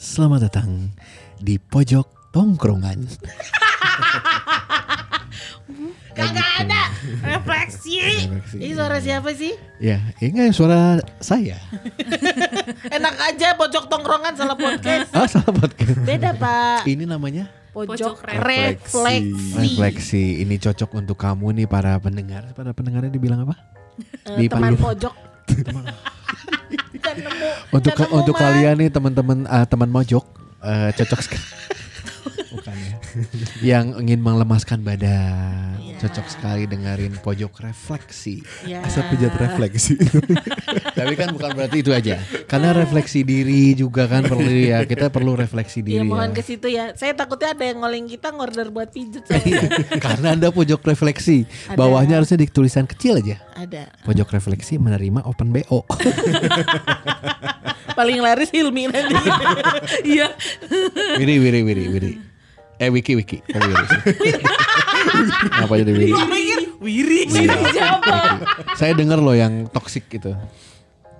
Selamat datang di Pojok Tongkrongan. Kagak ada refleksi. Ini suara siapa sih? Ya, ini suara saya. Enak aja Pojok Tongkrongan salah podcast. Oh, salah podcast. Beda, Pak. Ini namanya Pojok refleksi. Ini cocok untuk kamu nih para pendengar. Para pendengarnya dibilang apa? Teman pojok. Untuk kalian nih teman-teman teman mojok cocok sekali. Bukan ya. Yang ingin melemaskan badan, cocok sekali dengerin Pojok Refleksi. Asap pijat refleksi. Tapi kan bukan berarti itu aja. Karena refleksi diri juga kan perlu ya. Kita perlu refleksi diri. Ya mohon ke situ ya. Saya takutnya ada yang ngoling kita ngorder buat pijat. Karena ada Pojok Refleksi. Ada. Bawahnya harusnya ditulisan kecil aja. Ada. Pojok Refleksi menerima open BO. Paling laris Hilmi nanti. Iya. Wiri. Wiki. Apa jadi Wiri? Wiri. Siapa? Saya dengar loh yang toxic itu.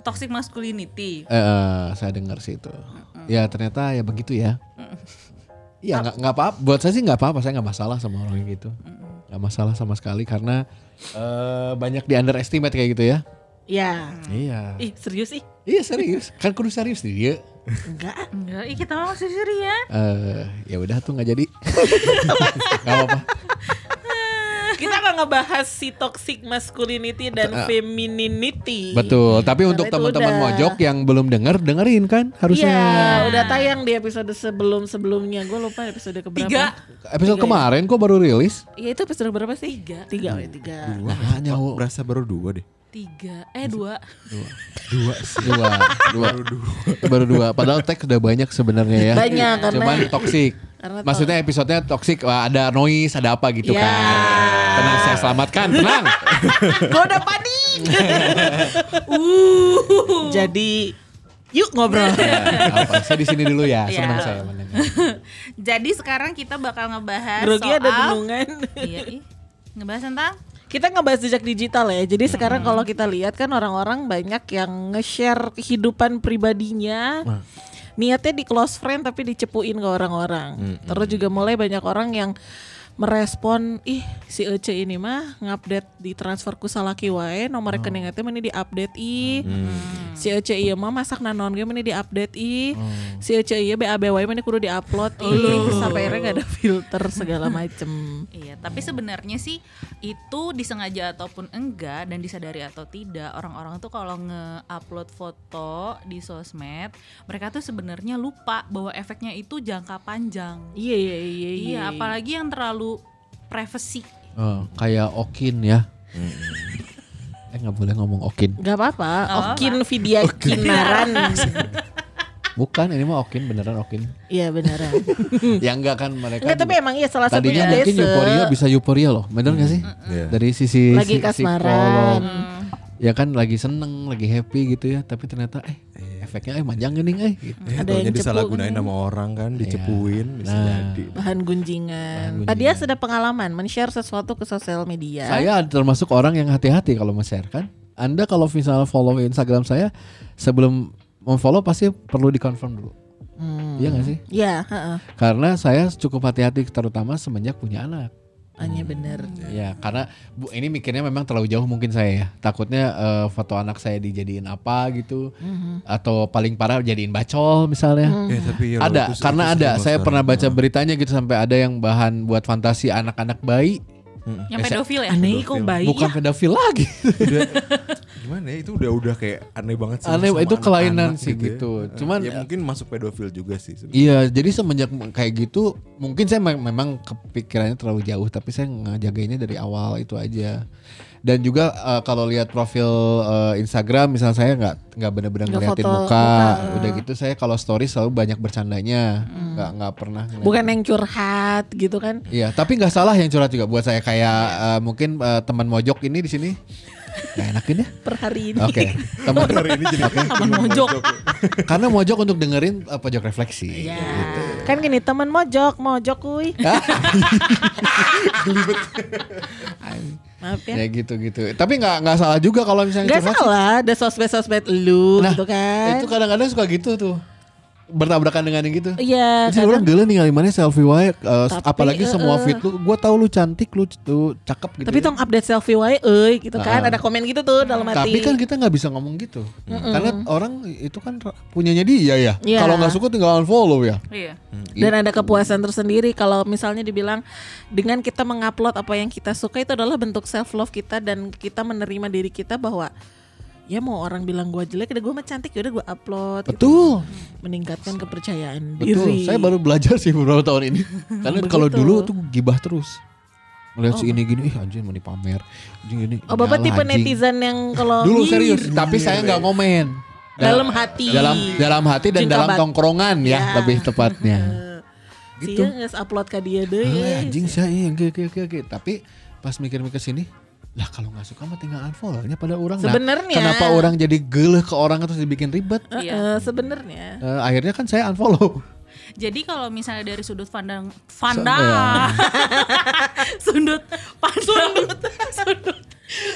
Toxic masculinity. Saya dengar sih itu. Ya ternyata ya begitu ya. Iya nggak apa-apa. Buat saya sih nggak apa-apa. Saya nggak masalah sama orang yang gitu. Nggak masalah sama sekali karena banyak di underestimate kayak gitu ya. Ya. Iya. Ih serius sih? Iya serius. Kan kudu serius nih dia. Enggak. Ih kita mau serius. Ya udah tuh nggak jadi. Gak apa-apa. Kita nggak ngebahas si toxic masculinity dan femininity. Betul. Tapi untuk teman-teman mojok yang belum dengerin kan harusnya. Iya. Udah tayang di episode sebelumnya. Gue lupa episode keberapa. 3. Episode 3 kemarin kok baru rilis. Iya itu episode berapa sih? 3. 2. Nah, nyawa berasa baru 2 deh. 3 dua. Padahal teks udah banyak sebenarnya ya. Banyak karena cuman toksik. Maksudnya episodenya toksik, ada noise, ada apa gitu kan. Tenang saya selamatkan, tenang. Gua udah panik. Jadi yuk ngobrol. Apa? Saya di sini dulu ya, senang saya mendengar. Jadi sekarang kita bakal ngebahas soal ada denungan. Iya. Ngebahas tentang kita ngebahas jejak digital ya. Jadi sekarang kalau kita lihat kan orang-orang banyak yang nge-share kehidupan pribadinya. Niatnya di close friend tapi dicepuin ke orang-orang. Terus juga mulai banyak orang yang merespon, ih si Ece ini mah ngupdate di transferku salah kiwae, nomor rekening ATM ini diupdate i. Si Ece iya mah masak nanon game ini diupdate i. Si Ece iya BABY ini kudu diupload i. Sampai akhirnya enggak ada filter segala macem. Iya, tapi sebenarnya sih itu disengaja ataupun enggak dan disadari atau tidak, orang-orang tuh kalau nge-upload foto di sosmed, mereka tuh sebenarnya lupa bahwa efeknya itu jangka panjang. Iya, apalagi yang terlalu privacy. Kayak Okin ya. Nggak boleh ngomong Okin. Nggak apa-apa. Okin Vidya Kinaran. Bukan, ini mah Okin, beneran Okin. Iya beneran. Ya enggak kan mereka. Enggak, tapi emang iya salah satunya. Tadinya mungkin Euphoria bisa Euphoria loh, bener nggak sih? Dari sisi lagi kasmaran. Ya kan lagi seneng, lagi happy gitu ya. Tapi ternyata efeknya manjang gini. Gitu. Ada yang disalahgunain sama orang kan, dicepuin. Bisa jadi. Bahan gunjingan. Tadi ya sudah pengalaman men-share sesuatu ke sosial media. Saya termasuk orang yang hati-hati kalau men-share kan. Anda kalau misalnya follow Instagram saya sebelum memfollow pasti perlu dikonfirm dulu. Iya gak sih? Iya. Karena saya cukup hati-hati terutama semenjak punya anak. Hanya bener. Ya karena ini mikirnya memang terlalu jauh mungkin saya ya. Takutnya foto anak saya dijadiin apa gitu. Atau paling parah jadiin bacol misalnya. Ada, karena ada. Saya pernah baca beritanya gitu sampai ada yang bahan buat fantasi anak-anak bayi. Yang pedofil ya? Aneh kok bayi. Bukan pedofil lagi. Gimana ya, itu udah kayak aneh banget sih. Aneh itu kelainan sih gitu. Ya. Cuman ya mungkin masuk pedofil juga sih. Sebenernya. Iya, jadi semenjak kayak gitu mungkin saya memang kepikirannya terlalu jauh tapi saya ngejagainya dari awal itu aja. Dan juga kalau lihat profil Instagram misalnya saya nggak benar-benar ngeliatin muka. Udah gitu saya kalau story selalu banyak bercandanya, nggak pernah bukan yang curhat gitu kan. Iya, tapi nggak salah yang curhat juga buat saya kayak mungkin teman mojok ini di sini. Gak enakin ya per hari ini. Oke. Teman hari ini jadi teman mojok. Karena mojok untuk dengerin Pojok Refleksi. Iya. Gitu. Kan gini teman mojok kuy. Maaf ya. Ya gitu. Tapi enggak salah juga kalau misalnya enggak salah, ada sosmed-sosmed lu gitu kan. Itu kadang-kadang suka gitu tuh. bertabrakan dengan yang gitu. Iya. Jadi orang gila nih ngalimannya selfie wae, apalagi semua feed lu, gue tahu lu cantik, lu tuh cakep gitu. Tapi ya, tong update selfie wae, gitu kan, ada komen gitu tuh dalam hati. Tapi kan kita nggak bisa ngomong gitu, karena orang itu kan punyanya dia ya. Yeah. Kalau nggak suka tinggal unfollow ya. Iya. Dan ada kepuasan tersendiri kalau misalnya dibilang dengan kita mengupload apa yang kita suka itu adalah bentuk self love kita dan kita menerima diri kita bahwa ya mau orang bilang gue jelek, udah gue mah cantik, udah gue upload. Betul. Gitu. Meningkatkan kepercayaan diri. Saya baru belajar sih beberapa tahun ini. Karena kalau dulu tuh gibah terus. Melihat si ini gini, anjing mau dipamer. Gini. Oh, Bapak tipe netizen yang kalau dulu serius, tapi saya enggak komen. Dalam hati. Dalam hati dan dalam tongkrongan ya, lebih tepatnya. Gitu. Sia nges upload ke dia deh. Anjing saya yang kayak tapi pas mikir-mikir sini, lah kalau nggak suka mah tinggal unfollownya pada orang. Sebenarnya kenapa orang jadi geleh ke orang terus dibikin ribet? Sebenarnya. Akhirnya kan saya unfollow. Jadi kalau misalnya dari sudut pandang,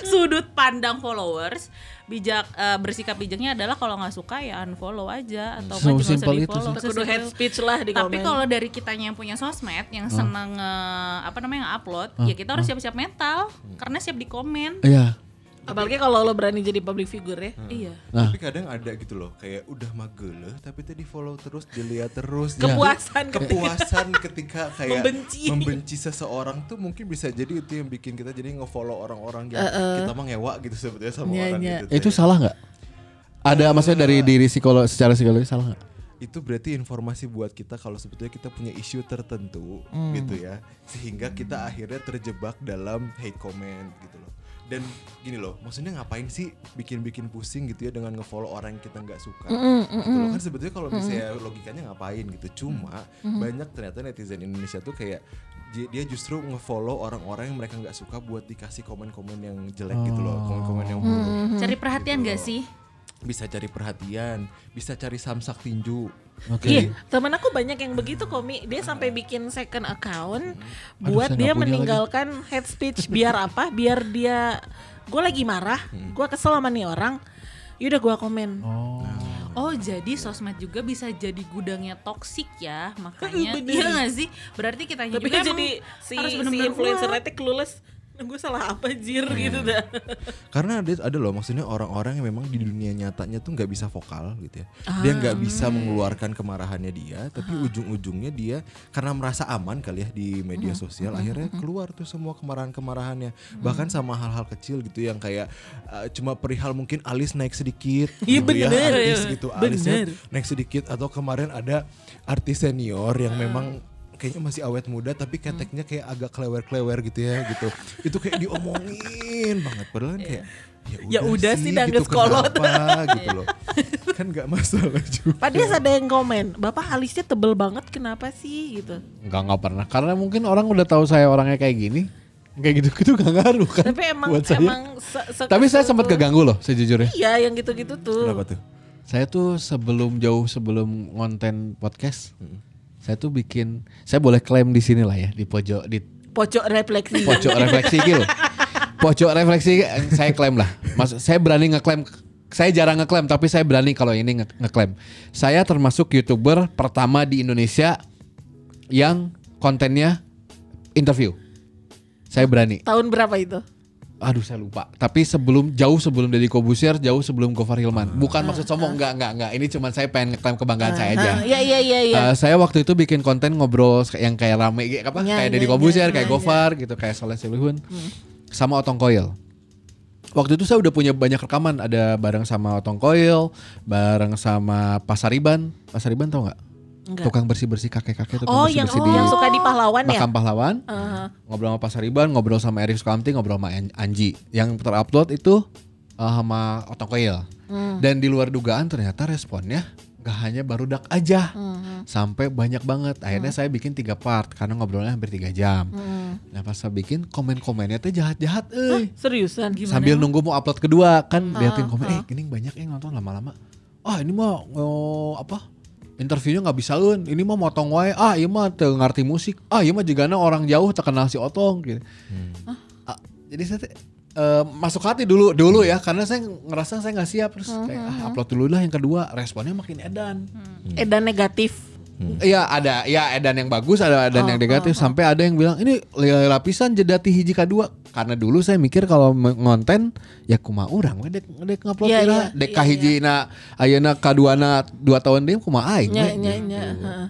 sudut pandang followers, bersikap bijaknya adalah kalau nggak suka ya unfollow aja atau so macam macam di follow. Kudu head speech lah di komen. Tapi kalau dari kitanya yang punya sosmed yang senang upload, ya kita harus siap-siap mental karena siap di komen. Iya. Apalagi kalau lo berani jadi public figure ya. Iya. Nah. Tapi kadang ada gitu loh, kayak udah magelah tapi tadi follow terus, dilihat terus. Kepuasan ketika kayak membenci seseorang tuh mungkin bisa jadi itu yang bikin kita jadi ngefollow orang-orang yang kita mah ngewa gitu sebetulnya sama orang gitu. Itu salah nggak? Ada maksudnya dari diri psikolog secara psikologi salah nggak? Itu berarti informasi buat kita kalau sebetulnya kita punya isu tertentu gitu ya, sehingga kita akhirnya terjebak dalam hate comment gitu loh. Dan gini loh, maksudnya ngapain sih bikin-bikin pusing gitu ya dengan ngefollow orang yang kita nggak suka? Gitu loh, kan sebetulnya kalau misalnya logikanya ngapain gitu. Cuma banyak ternyata netizen Indonesia tuh kayak dia justru ngefollow orang-orang yang mereka nggak suka buat dikasih komen-komen yang jelek gitu loh, komen-komen yang buruk. Cari perhatian gitu gak sih? Bisa cari perhatian, bisa cari samsak tinju. Okay. Iya, teman aku banyak yang begitu Komi. Dia sampai bikin second account buat dia meninggalkan hate speech. Biar apa? Biar dia, gue lagi marah, gue kesel sama nih orang, yaudah gue komen. Oh jadi sosmed juga bisa jadi gudangnya toksik ya. Makanya iya gak sih? Berarti kita juga jadi si influencer etik clueless. Gue salah apa jir gitu dah. Karena ada loh, maksudnya orang-orang yang memang di dunia nyatanya tuh gak bisa vokal gitu ya. Dia gak bisa mengeluarkan kemarahannya dia, tapi ujung-ujungnya dia karena merasa aman kali ya di media sosial, akhirnya keluar tuh semua kemarahan-kemarahannya. Bahkan sama hal-hal kecil gitu yang kayak cuma perihal mungkin alis naik sedikit gitu ya, artis gitu alisnya naik sedikit. Atau kemarin ada artis senior yang memang kayaknya masih awet muda tapi keteknya kayak agak klewer-klewer gitu ya gitu. Itu kayak diomongin banget padahal kan kayak ya udah sih gitu sekolot gitu loh. Kan enggak masalah juga. Padahal ada yang komen, "Bapak alisnya tebel banget kenapa sih?" gitu. Enggak pernah. Karena mungkin orang udah tahu saya orangnya kayak gini. Kayak gitu-gitu gak ngaruh kan. Tapi emang tapi saya sempat keganggu loh sejujurnya. Iya, yang gitu-gitu tuh. Kenapa tuh? Saya tuh sebelum konten podcast, saya tuh bikin, saya boleh klaim di sini lah ya, di pojok refleksi. Pojok refleksi gitu. Pojok refleksi saya klaim lah. Maksud saya berani ngeklaim. Saya jarang ngeklaim tapi saya berani kalau ini ngeklaim. Saya termasuk YouTuber pertama di Indonesia yang kontennya interview. Saya berani. Tahun berapa itu? Aduh saya lupa. Tapi jauh sebelum Deddy Corbuzier, jauh sebelum Gofar Hilman. Bukan maksud sombong, enggak. Ini cuma saya pengen ngeklaim kebanggaan saya aja. Iya. Saya waktu itu bikin konten ngobrol yang kayak rame kayak Deddy Corbuzier, kayak Gofar gitu, kayak Soleh Solihun. Sama Otong Koil. Waktu itu saya udah punya banyak rekaman, ada bareng sama Otong Koil, bareng sama Pasariban. Pasariban tau enggak? Enggak. Tukang bersih-bersih kakek-kakek yang suka di pahlawan ya? Makam pahlawan. Ngobrol sama Pasariban, ngobrol sama Erik Sukamti, ngobrol sama Anji. Yang terupload itu sama Otong Koil. Dan di luar dugaan ternyata responnya gak hanya barudak aja. Sampai banyak banget. Akhirnya saya bikin 3 part karena ngobrolnya hampir 3 jam. Nah pas saya bikin komen-komennya tuh jahat-jahat. Seriusan gimana? Sambil nunggu mau upload kedua kan liatin komen, gini banyak yang nonton lama-lama. Ini mah interviewnya nggak bisa eun, ini mah motong wae, iya mah teu ngarti musik, iya mah jigana orang jauh terkenal si Otong gitu. Jadi saya masuk hati dulu ya, karena saya ngerasa saya nggak siap terus kayak upload dulu lah yang kedua, responnya makin edan. edan negatif. Iya ada, ya edan yang bagus, ada edan yang negatif. Sampai ada yang bilang ini lapisan jedati hiji kadua. Karena dulu saya mikir kalau ngonten ya kuma urang we dek ngupload dek kahijina ayeuna kaduana 2 tahun deui kumaha aing.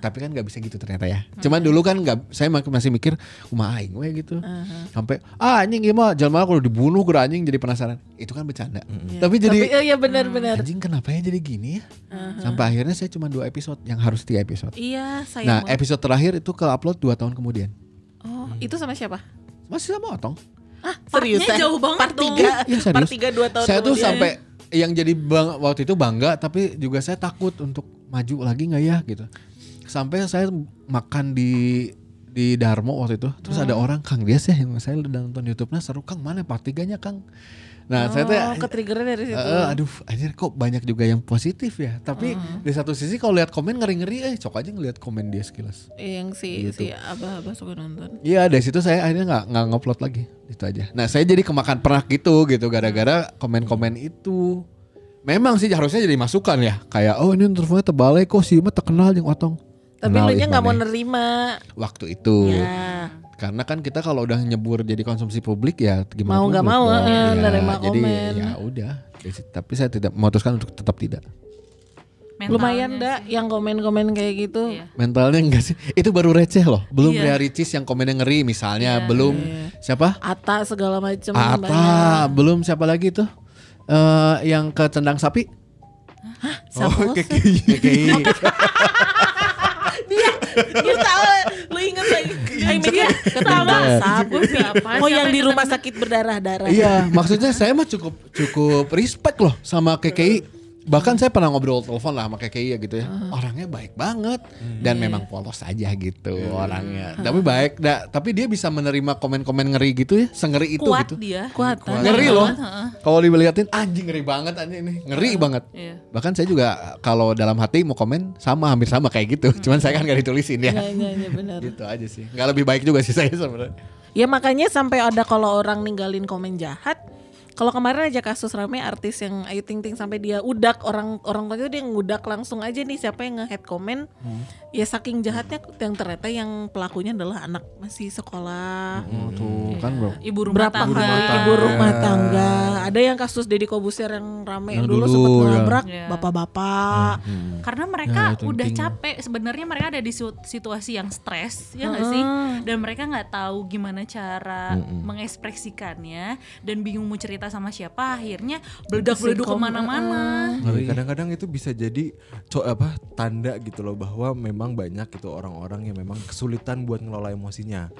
Tapi kan enggak bisa gitu ternyata ya. Cuman dulu kan enggak, saya masih mikir kumaha aing we gitu. Sampai anjing ieu mah jelema kalau dibunuh keur anjing, jadi penasaran. Itu kan bercanda. Tapi jadi iya benar-benar. Anjing kenapa ya jadi gini ya? Sampai akhirnya saya cuma 2 episode yang harus 3 episode. Iya, sayang. Nah, episode terakhir itu ke-upload 2 tahun kemudian. Oh, itu sama siapa? Masih sama Otong. Ah, seriusnya jauh banget part 3. Ya, part 3 2 tahun. Saya tuh sampai yang jadi waktu itu bangga, tapi juga saya takut untuk maju lagi enggak ya gitu. Sampai saya makan di Darmo waktu itu, terus ada orang, Kang Dias ya, yang saya udah nonton YouTube-nya, seru Kang, mana part 3-nya Kang? Nah, saya tuh ketriggernya dari situ. Aduh, anjir kok banyak juga yang positif ya. Tapi di satu sisi kalau lihat komen ngeri-ngeri, sok aja ngelihat komen dia sekilas. Yang si abah-abah suka nonton. Iya, dari situ saya akhirnya enggak ngupload lagi. Itu aja. Nah, saya jadi kemakan perak gitu gara-gara komen-komen itu. Memang sih harusnya jadi masukan ya. Kayak ini interviewnya tebalai kok sih mah terkenal jeung Otong. Tapi lu nya gak mau nerima waktu itu ya. Karena kan kita kalau udah nyebur jadi konsumsi publik ya gimana mau gak mau nerima komen. Jadi ya udah, tapi saya tidak memutuskan untuk tetap tidak. Mentalnya lumayan dah yang komen-komen kayak gitu ya. Mentalnya enggak sih, itu baru receh loh. Belum Ria Ricis yang komennya ngeri misalnya belum siapa Atta segala macam. Atta belum siapa lagi tuh yang ke tendang sapi. Hah? Siapa? Kekei. Dia tahu, lu inget lagi. Akhirnya ketawa sapu siapa? Oh yang di rumah sakit berdarah-darah. Iya, maksudnya saya mah cukup respect loh sama KKI. Bahkan saya pernah ngobrol telepon lah sama KKI ya gitu ya. Orangnya baik banget dan memang polos aja gitu orangnya. Tapi baik, tapi dia bisa menerima komen-komen ngeri gitu ya, sengeri itu kuat gitu. Dia. Kuat. Ngeri loh. Kalau dilihatin anjing ngeri banget anjing ini, ngeri banget. Iya. Bahkan saya juga kalau dalam hati mau komen hampir sama kayak gitu. Cuman saya kan gak ditulisin ya. Iya benar. Gitu aja sih. Gak lebih baik juga sih saya sebenarnya. Ya makanya sampai ada kalau orang ninggalin komen jahat. Kalau kemarin aja kasus rame artis yang Ayu Ting Ting sampai dia udak orang itu dia ngudak langsung aja nih siapa yang nge-head comment. Ya saking jahatnya yang ternyata yang pelakunya adalah anak masih sekolah. Tuh kan bro. Ibu rumah tangga. Ada yang kasus Deddy Kobusier yang rame yang dulu sempat ngelabrak bapak-bapak. Karena mereka udah capek. Sebenarnya mereka ada di situasi yang stres ya nggak sih? Dan mereka nggak tahu gimana cara mengekspresikannya dan bingung mau cerita sama siapa, akhirnya beledak-beleduk kemana-mana. Kadang-kadang itu bisa jadi tanda gitu loh bahwa memang banyak gitu orang-orang yang memang kesulitan buat ngelola emosinya.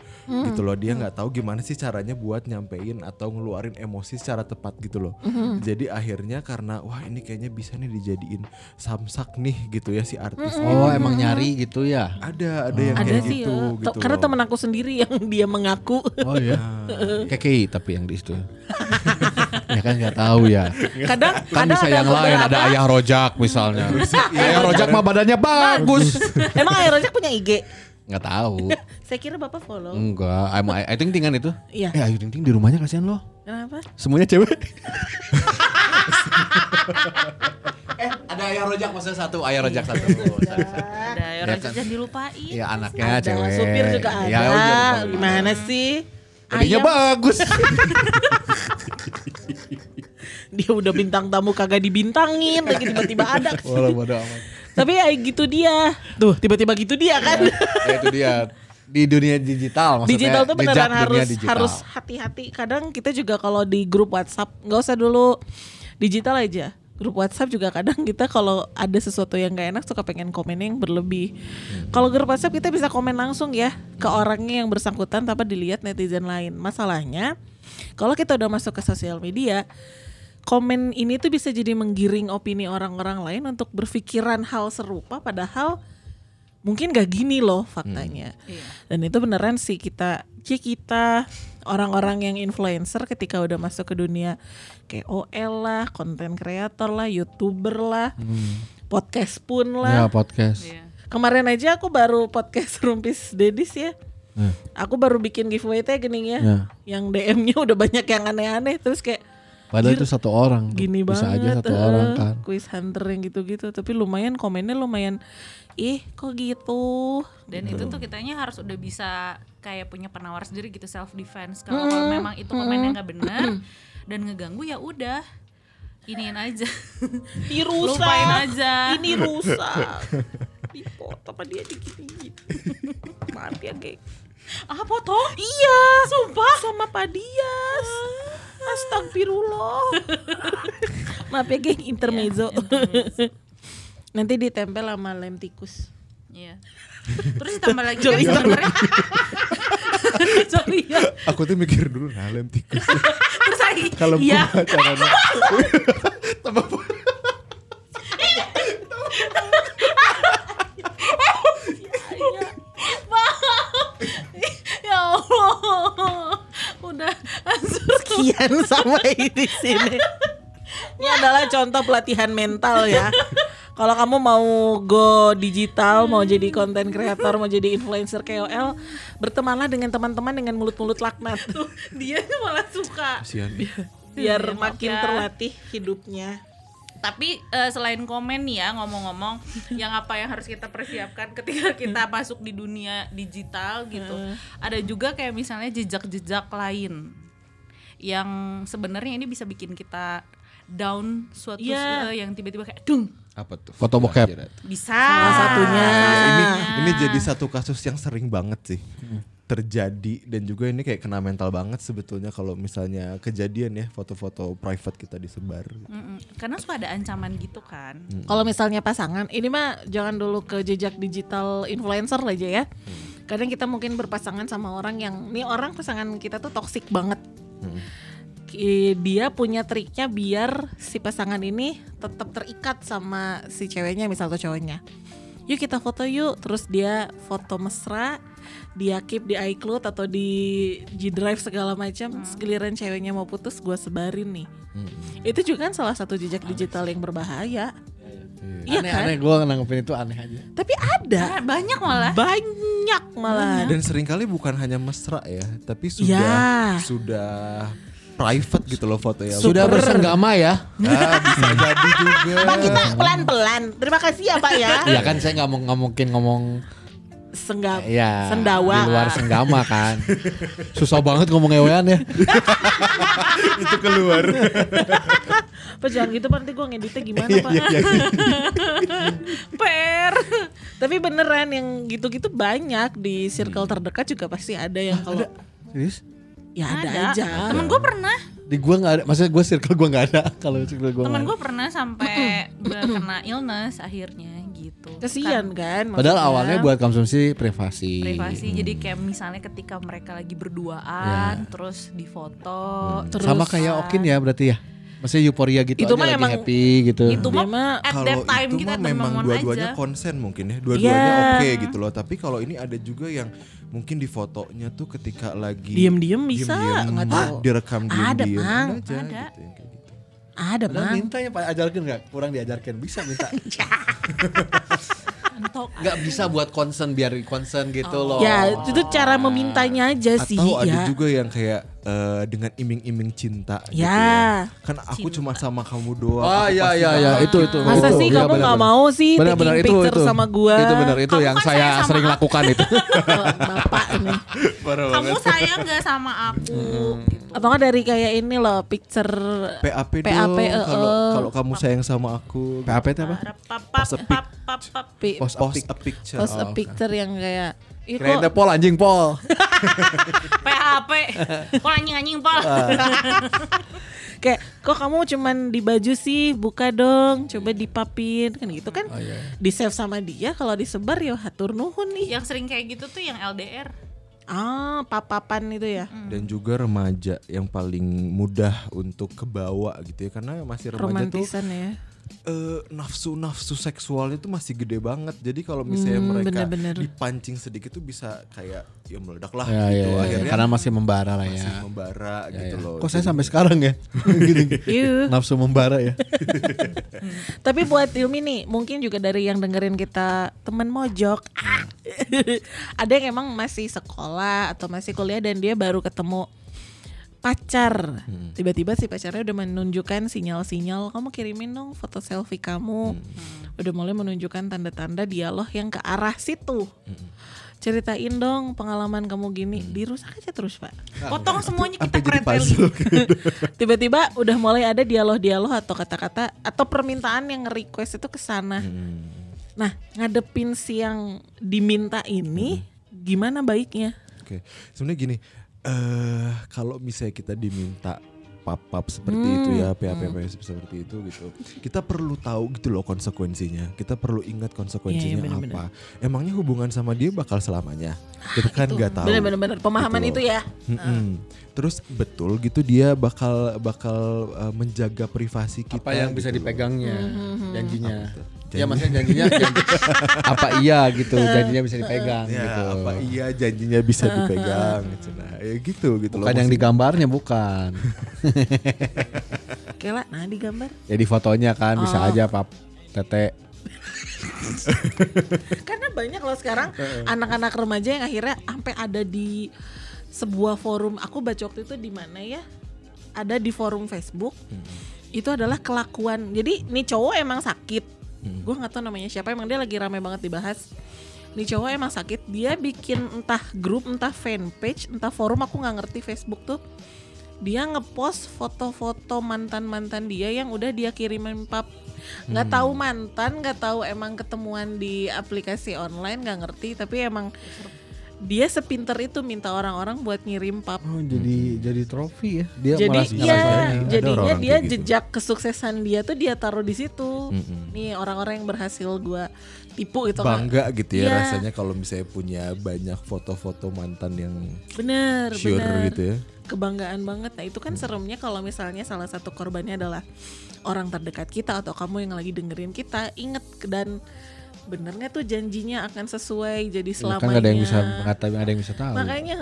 Gitu loh, dia nggak tahu gimana sih caranya buat nyampein atau ngeluarin emosi secara tepat gitu loh. Jadi akhirnya karena wah ini kayaknya bisa nih dijadiin samsak nih gitu ya si artis. Emang nyari gitu ya? Ada yang kayak gitu. Ya. Gitu karena teman aku sendiri yang dia mengaku. Oh iya. Kekei tapi yang di situ. Ya kan nggak tahu ya. Kadang bisa yang lain ada ayah rojak misalnya. Ayah rojak mah badannya bagus. Emang ayah rojak punya IG? Nggak tahu. Saya kira bapak follow. Enggak, Ayu Ting Ting kan itu. Iya. Ayu Ting Ting di rumahnya kasihan loh. Kenapa? Semuanya cewek. Ada ayah rojak maksudnya satu. Ada ayah rojak jangan dilupain. Iya anaknya cewek. Supir juga ada. Gimana sih? Tadinya bagus. Dia udah bintang tamu kagak dibintangin lagi tiba-tiba ada. Walau bodo amat. Tapi ya gitu dia. Tuh tiba-tiba gitu dia kan. Ya itu dia. Di dunia digital maksudnya. Digital tuh beneran harus hati-hati. Kadang kita juga kalau di grup WhatsApp gak usah dulu digital aja. Grup WhatsApp juga kadang kita kalau ada sesuatu yang gak enak suka pengen komen yang berlebih. Kalau grup WhatsApp kita bisa komen langsung ya ke orangnya yang bersangkutan tanpa dilihat netizen lain. Masalahnya kalau kita udah masuk ke sosial media, komen ini tuh bisa jadi menggiring opini orang-orang lain untuk berpikiran hal serupa padahal mungkin gak gini loh faktanya. Dan itu beneran sih kita orang-orang yang influencer ketika udah masuk ke dunia KOL lah, konten kreator lah, YouTuber lah, podcast pun lah. Ya, podcast. Kemarin aja aku baru podcast Rumpis Dedis ya. Aku baru bikin giveaway-nya gini ya. Yang DM-nya udah banyak yang aneh-aneh terus kayak Padahal itu satu orang. Gini bisa banget, aja satu orang kan. Quiz hunter yang gitu-gitu, tapi lumayan komennya lumayan. Ih, kok gitu. Dan itu tuh kitanya harus udah bisa kayak punya penawar sendiri gitu, self defense. Kalau memang itu komennya enggak benar dan ngeganggu, ya udah. Iniin aja. Dirusak. Lupain aja. Ini rusak. Dipotong apa dia dikit-dikit. Mati ya, geng. Ah, potong? Iya, sumpah sama Pak Dias. Astagfirullah. Maaf ya, geng, intermezzo. Ya, intermezzo. Nanti ditempel sama lem tikus. Iya. Terus tambah lagi kan sebenarnya. Aku tuh mikir dulu, nah lem tikus. Terus lagi. Kalau iya. Tambah. Ya Allah. Udah sekian sampai di sini. Ini adalah contoh pelatihan mental ya. Kalau kamu mau go digital, mau jadi content creator, mau jadi influencer KOL, bertemanlah dengan teman-teman dengan mulut-mulut laknat. Tuh, dia malah suka. Biar makin terlatih hidupnya. Tapi selain komen ya, ngomong-ngomong, yang apa yang harus kita persiapkan ketika kita masuk di dunia digital gitu. Ada juga kayak misalnya jejak-jejak lain yang sebenarnya ini bisa bikin kita down suatu yang tiba-tiba kayak dung. Apa tuh? Foto bokep. Bisa. Salah satunya. Ini jadi satu kasus yang sering banget sih terjadi, dan juga ini kayak kena mental banget sebetulnya kalau misalnya kejadian ya, foto-foto private kita disebar. Karena suka ada ancaman gitu kan. Kalau misalnya pasangan, ini mah jangan dulu ke jejak digital influencer aja ya. Kadang kita mungkin berpasangan sama orang yang, nih orang pasangan kita tuh toksik banget. Dia punya triknya biar si pasangan ini tetap terikat sama si ceweknya, misalnya cowoknya. Yuk kita foto yuk, terus dia foto mesra, dia keep di iCloud atau di G Drive segala macam. Giliran ceweknya mau putus, gue sebarin nih. Itu juga kan salah satu jejak digital yang berbahaya. Iya kan? Aneh, gue nanggepin itu aneh aja. Tapi ada, banyak malah. Banyak malah. Dan seringkali bukan hanya mesra ya, tapi sudah private gitu loh foto ya. Sudah bersenggama ya. Bisa jadi juga. Pak, kita pelan-pelan. Terima kasih ya Pak ya. Iya kan saya gak mungkin ngomong sendawa. Di luar senggama kan. Susah banget ngomong ewean ya. Itu keluar. Pak jangan gitu Pak, nanti gue ngeditnya gimana Pak. Per. Tapi beneran yang gitu-gitu banyak. Di circle terdekat juga pasti ada yang kalau. Serius? Ya ada aja. Temen gue pernah. Di gue nggak ada, maksudnya gue circle gue nggak ada. Kalau circle gue. Temen gue pernah sampai kena illness akhirnya gitu. Kasian kan. Padahal awalnya buat konsumsi privasi. Jadi kayak misalnya ketika mereka lagi berduaan, terus difoto. Terus sama kayak Okin ya berarti ya. Maksudnya euforia gitu itu aja, lagi happy gitu. Itu mah at that time kita memang dua-duanya konsen mungkin ya. Dua-duanya oke gitu loh. Tapi kalau ini ada juga yang mungkin di fotonya tuh ketika lagi diem-diem bisa. Diem-diem direkam diem-diem. Ada Bang. Mintanya Pak ajarkan gak? Kurang diajarkan. Bisa minta. Gak bisa buat concern, biar concern gitu loh. Ya itu cara memintanya aja sih. Atau ada juga yang kayak dengan iming-iming cinta gitu ya. Kan aku cinta. Cuma sama kamu doang. Oh iya itu. Masa sih kamu gak mau sih taking picture sama gua. Itu benar itu kamu yang kan saya sering lakukan itu. Bapak nih. Kamu sayang gak sama aku gitu. Apakah dari kayak ini loh picture PAP dong kalau kamu sayang sama aku. PAP itu apa? Post a picture yang kayak keren deh Pol anjing Pol. PAP Pol anjing Pol. Kayak kok kamu cuman di baju sih, buka dong, coba dipapin kan gitu kan. Di save sama dia, kalau disebar ya hatur nuhun nih. Yang sering kayak gitu tuh yang LDR. Papapan itu ya. Dan juga remaja yang paling mudah untuk kebawa gitu ya, karena masih remaja romantisan tuh ya. Nafsu seksualnya tuh masih gede banget. Jadi kalau misalnya mereka dipancing sedikit tuh bisa kayak ya meledak lah gitu. Akhirnya karena masih membara lah ya. Masih membara gitu loh. Kok saya sampai sekarang ya? Nafsu membara ya. Tapi buat Ilmi nih, mungkin juga dari yang dengerin kita temen mojok. Ada yang emang masih sekolah atau masih kuliah dan dia baru ketemu pacar, tiba-tiba si pacarnya udah menunjukkan sinyal-sinyal, kamu kirimin dong foto selfie kamu, udah mulai menunjukkan tanda-tanda dialog yang ke arah situ, ceritain dong pengalaman kamu gini, dirusak aja terus Pak, potong semuanya kita keren-keren. Tiba-tiba udah mulai ada dialog-dialog atau kata-kata atau permintaan yang request itu kesana. Nah ngadepin si yang diminta ini gimana baiknya? Oke, sebenarnya gini. Kalau misalnya kita diminta pap-pap seperti itu ya, PAP seperti itu gitu, kita perlu tahu gitu loh konsekuensinya. Kita perlu ingat konsekuensinya apa. Emangnya hubungan sama dia bakal selamanya? Kita kan nggak tahu. Benar-benar pemahaman gitu itu ya. Terus betul gitu dia bakal menjaga privasi kita. Apa yang gitu bisa dipegangnya, janjinya? Ya maksudnya janjinya apa iya gitu, janjinya bisa dipegang ya, gitu. Apa iya janjinya bisa dipegang gitu. Nah, ya gitu bukan loh, yang digambarnya bukan. Oke lah, nah digambar. Ya di fotonya kan bisa aja Pak Tete. Karena banyak loh sekarang anak-anak remaja yang akhirnya sampai ada di sebuah forum. Aku baca waktu itu di mana ya? Ada di forum Facebook. Itu adalah kelakuan. Jadi nih cowok emang sakit. Gue gak tahu namanya siapa, emang dia lagi ramai banget dibahas. Nih cowok emang sakit, dia bikin entah grup, entah fanpage, entah forum, aku gak ngerti Facebook tuh. Dia ngepost foto-foto mantan-mantan dia yang udah dia kirimin pap. Gak tahu mantan, gak tahu emang ketemuan di aplikasi online, gak ngerti. Tapi emang dia sepinter itu minta orang-orang buat ngirim pap. Oh, jadi trofi ya. Dia jadi iya, jadinya dia gitu. Jejak kesuksesan dia tuh dia taruh di situ. Nih orang-orang yang berhasil gua tipu gitu. Bangga kan? Gitu ya, rasanya kalau misalnya punya banyak foto-foto mantan yang bener gitu ya. Kebanggaan banget. Nah, itu kan seremnya kalau misalnya salah satu korbannya adalah orang terdekat kita atau kamu yang lagi dengerin kita. Ingat dan bener nggak tuh janjinya akan sesuai jadi selamanya. Kan ada yang bisa mengatakan, ada yang bisa tahu. Makanya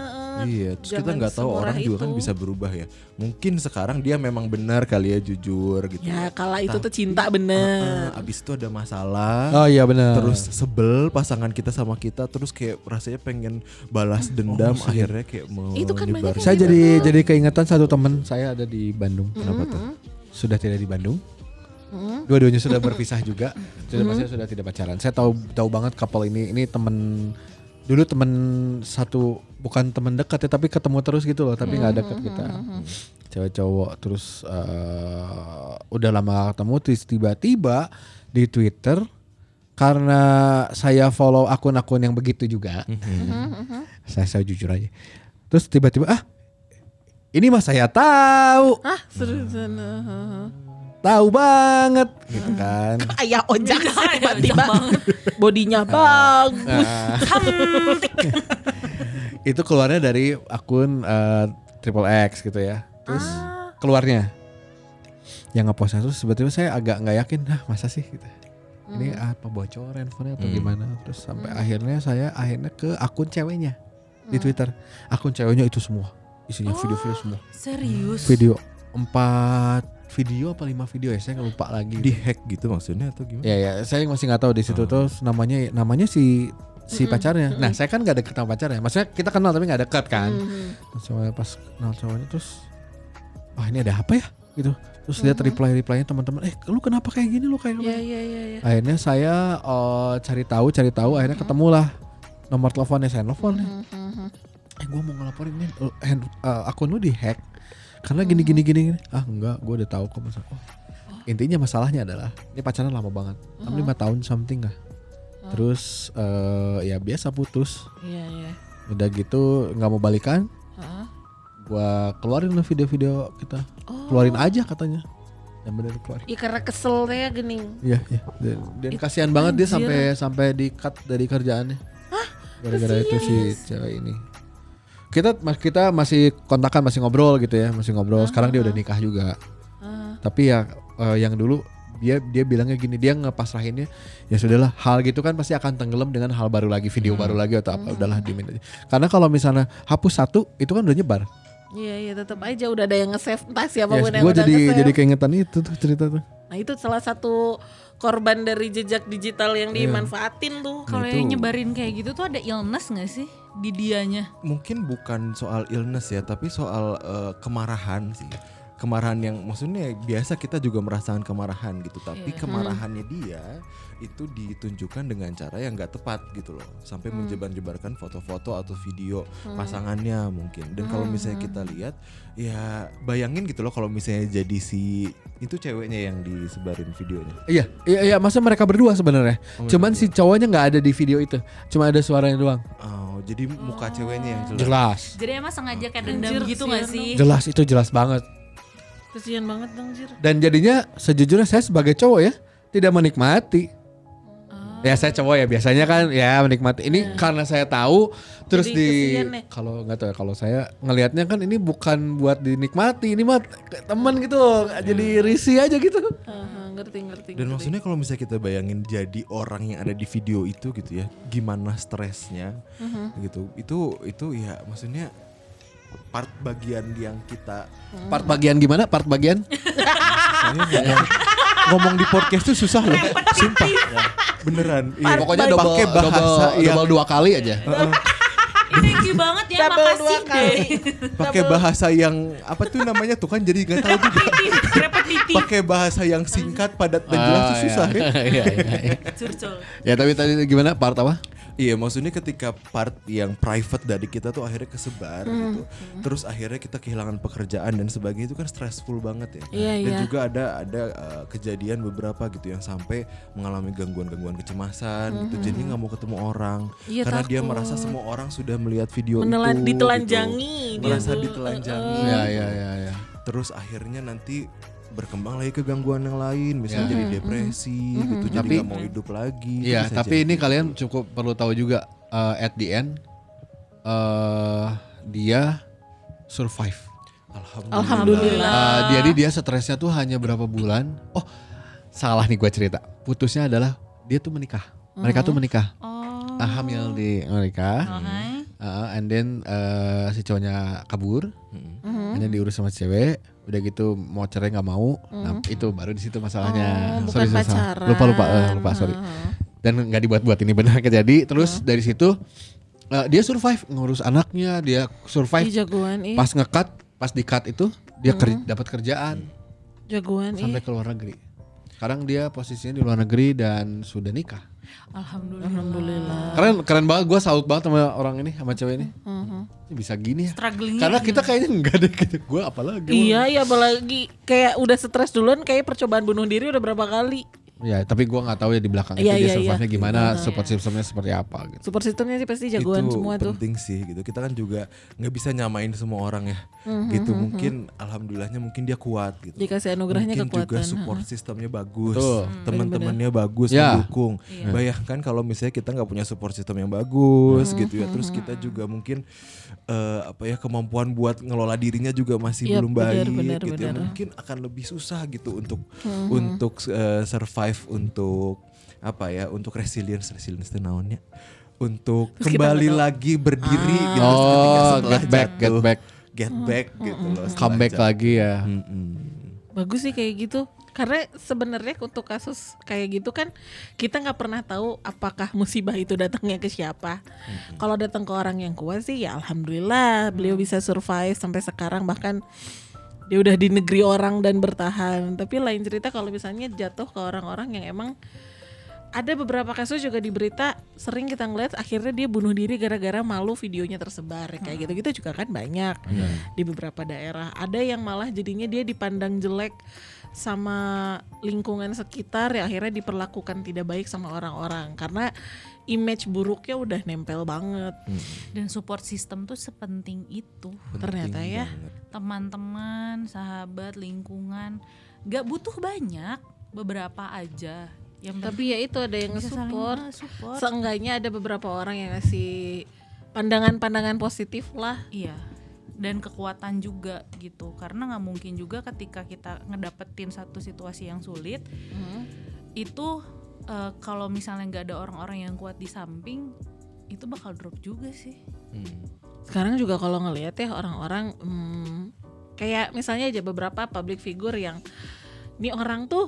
iya, terus kita nggak tahu orang itu juga kan bisa berubah ya. Mungkin sekarang dia memang benar kali ya, jujur gitu. Ya kala itu tuh cinta bener. Abis itu ada masalah. Oh iya benar. Terus sebel pasangan kita sama kita, terus kayak rasanya pengen balas dendam, akhirnya kayak mau nyebar. Kan saya jadi keingetan satu teman saya ada di Bandung. Kenapa tuh? Sudah tidak di Bandung. Dua-duanya sudah berpisah juga, sudah tidak pacaran. Saya tahu banget couple ini temen dulu, temen satu, bukan temen dekat ya, tapi ketemu terus gitu loh, tapi nggak dekat kita, cewek cowok. Terus udah lama ketemu, tiba-tiba di Twitter, karena saya follow akun-akun yang begitu juga, saya jujur aja. Terus tiba-tiba ini mah saya tahu. Seriusan. Tahu banget gitu kan. Kayak ojak tiba-tiba bodinya bagus. Cantik. Itu keluarnya dari akun XXX gitu ya. Terus keluarnya yang nge-post terus sebetulnya saya agak enggak yakin, masa sih gitu. Ini apa bocor handphonenya atau gimana? Terus sampai akhirnya saya ke akun ceweknya di Twitter. Akun ceweknya itu semua isinya video-video semua. Serius? Video 4 video apa 5 video ya, saya lupa lagi. Di hack gitu maksudnya atau gimana? Ya saya masih nggak tahu di situ. Terus namanya si pacarnya. Nah saya kan nggak deket sama pacarnya, maksudnya kita kenal tapi nggak deket kan. Terus pas kenal cowoknya terus, ini ada apa ya gitu. Terus lihat reply-replynya teman-teman, lu kenapa kayak gini, lu kayak gini. Yeah. Akhirnya saya cari tahu, akhirnya ketemulah nomor teleponnya, saya nelfonnya. Gue mau ngelaporin nih, akun lu di hack. Karena gini. Enggak, gue udah tahu kok masalah. Intinya masalahnya adalah ini pacaran lama banget, 5 tahun something lah. Terus ya biasa putus. Iya. Udah gitu nggak mau balikan. Gue keluarin lah video-video kita. Keluarin aja katanya. Yang benar keluarin. Iya karena keselnya gening. Iya. Dan kasihan banget dia sampai di cut dari kerjaannya. Gara-gara itu si cewek ini. Kita masih kontakan, masih ngobrol gitu ya, sekarang dia udah nikah juga. Tapi ya yang dulu dia bilangnya gini, dia ngepasrahinnya ya sudahlah, hal gitu kan pasti akan tenggelam dengan hal baru lagi, video baru lagi atau apa, udahlah dimin aja. Karena kalau misalnya hapus satu itu kan udah nyebar. Iya tetap aja udah ada yang nge-save, entah siapapun yang udah nge-save. Gue jadi keingetan itu tuh cerita tuh. Nah itu salah satu korban dari jejak digital yang dimanfaatin tuh. Kalau yang nyebarin kayak gitu tuh ada illness gak sih di dianya? Mungkin bukan soal illness ya, tapi soal kemarahan sih. Kemarahan yang maksudnya biasa kita juga merasakan kemarahan gitu, tapi kemarahannya dia itu ditunjukkan dengan cara yang gak tepat gitu loh. Sampai menjebar-jebarkan foto-foto atau video pasangannya mungkin. Dan kalau misalnya kita lihat, ya bayangin gitu loh kalau misalnya jadi si itu ceweknya yang disebarin videonya. Iya, maksudnya mereka berdua sebenarnya. Oh, cuman si cowoknya gak ada di video itu, cuma ada suaranya doang. Oh, jadi muka ceweknya yang jelas. Jadi emang sengaja kayak dendam gitu gak sih? Jelas, itu jelas banget. Kesian banget dong Jir. Dan jadinya sejujurnya saya sebagai cowok ya tidak menikmati. Ya saya cowok ya biasanya kan ya menikmati. Ini karena saya tahu terus jadi di kalau nggak tahu ya, kalau saya ngelihatnya kan ini bukan buat dinikmati, ini mah teman gitu. Jadi risih aja gitu. Ngerti. Dan maksudnya kalau misalnya kita bayangin jadi orang yang ada di video itu gitu ya, gimana stresnya gitu. Itu ya maksudnya part bagian yang kita part bagian gimana? Part bagian? ngomong di podcast tuh susah loh, sumpah. Ya, beneran. Iya. Pokoknya double dua kali aja. Thank you banget ya, makasih deh. Pakai bahasa yang apa tuh namanya tuh kan jadi nggak tahu juga. Pakai bahasa yang singkat, padat dan jelas tuh susah ya. Ya tapi tadi gimana part apa? Iya maksudnya ketika part yang private dari kita tuh akhirnya kesebar gitu. Terus akhirnya kita kehilangan pekerjaan dan sebagainya, itu kan stressful banget ya. Dan juga ada kejadian beberapa gitu yang sampai mengalami gangguan-gangguan kecemasan gitu. Jadi gak mau ketemu orang karena takut. Dia merasa semua orang sudah melihat video itu. Ditelanjangi gitu. Merasa ditelanjangi. Ya. Terus akhirnya nanti berkembang lagi ke gangguan yang lain, misalnya jadi depresi gitu, jadi nggak mau hidup lagi. Iya, tapi ini kalian cukup perlu tahu juga at the end dia survive. Alhamdulillah. Jadi dia stresnya tuh hanya berapa bulan. Oh, salah nih gue cerita. Putusnya adalah dia tuh menikah. Mereka tuh menikah. Hamil di Amerika. And then si cowoknya kabur, and then diurus sama si cewek, udah gitu mau cerai nggak mau, nah, itu baru di situ masalahnya. Bukan pacaran. Lupa sorry. Dan nggak dibuat-buat ini benar terjadi. Terus dari situ dia survive ngurus anaknya, dia survive. Jagoan, pas ngecut, pas di-cut itu dia dapat kerjaan. Jagoan sampai ke luar negeri. Sekarang dia posisinya di luar negeri dan sudah nikah. Alhamdulillah. Keren banget, gue salut banget sama orang ini, sama cewek ini. Bisa gini ya. Karena kita kayaknya enggak deh gitu. Gue apalagi. Iya, apalagi kayak udah stres duluan, kayak percobaan bunuh diri udah berapa kali. Ya, tapi gue nggak tahu ya di belakang itu dia survive-nya gimana, support systemnya seperti apa. Gitu. Support systemnya sih pasti jagoan itu semua tuh. Itu penting sih gitu. Kita kan juga nggak bisa nyamain semua orang ya. Gitu mungkin alhamdulillahnya mungkin dia kuat gitu. Dikasih anugerahnya kekuatan. Mungkin juga support systemnya bagus, teman-temannya bagus, mendukung. Yeah. Bayangkan kalau misalnya kita nggak punya support system yang bagus gitu ya. Terus kita juga mungkin kemampuan buat ngelola dirinya juga masih belum baik gitu. Ya. Mungkin akan lebih susah gitu untuk survive, untuk untuk resilience naonnya, untuk terus kembali lagi berdiri gitu setelah get back gitu loh, comeback lagi ya. Bagus sih kayak gitu, karena sebenarnya untuk kasus kayak gitu kan kita nggak pernah tahu apakah musibah itu datangnya ke siapa. Kalau datang ke orang yang kuat sih ya alhamdulillah beliau bisa survive sampai sekarang, bahkan dia udah di negeri orang dan bertahan. Tapi lain cerita kalau misalnya jatuh ke orang-orang yang emang ada beberapa kasus juga di berita sering kita ngeliat akhirnya dia bunuh diri gara-gara malu videonya tersebar kayak gitu-gitu juga kan banyak di beberapa daerah. Ada yang malah jadinya dia dipandang jelek sama lingkungan sekitar ya, akhirnya diperlakukan tidak baik sama orang-orang karena image buruknya udah nempel banget. Dan support system tuh sepenting itu. Ternyata ya teman-teman, sahabat, lingkungan, gak butuh banyak, beberapa aja. Yang tapi ya itu ada yang support. Seenggaknya ada beberapa orang yang ngasih pandangan-pandangan positif lah. Iya. Dan kekuatan juga gitu. Karena gak mungkin juga ketika kita ngedapetin satu situasi yang sulit, itu kalau misalnya nggak ada orang-orang yang kuat di samping, itu bakal drop juga sih. Sekarang juga kalau ngelihat ya orang-orang kayak misalnya aja beberapa public figure yang ini orang tuh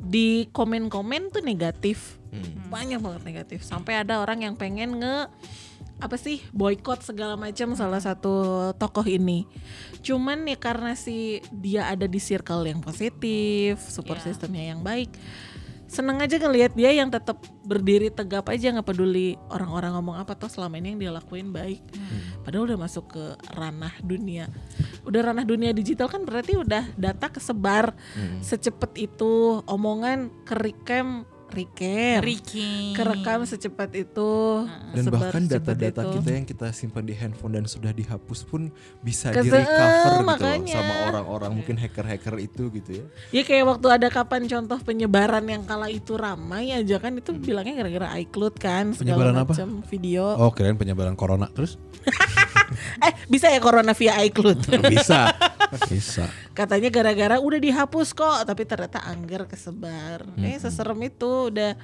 di komen-komen tuh negatif, banyak banget negatif. Sampai ada orang yang pengen boikot segala macam salah satu tokoh ini. Cuman ya karena dia ada di circle yang positif, support sistemnya yang baik, seneng aja ngelihat dia yang tetap berdiri tegap aja, nggak peduli orang-orang ngomong apa, toh selama ini yang dia lakuin baik. Padahal udah masuk ke ranah dunia, digital kan, berarti udah data kesebar secepat itu, omongan kerekam secepat itu, dan bahkan data-data kita yang kita simpan di handphone dan sudah dihapus pun bisa di recover gitu loh, sama orang-orang mungkin hacker-hacker itu gitu ya. Ya kayak waktu ada kapan contoh penyebaran yang kala itu ramai aja kan, itu bilangnya gara-gara iCloud kan, segala macam video. Oh kirain penyebaran corona terus. Bisa ya corona via iCloud? Bisa. Katanya gara-gara udah dihapus kok, tapi ternyata anggar kesebar. Seserem itu udah.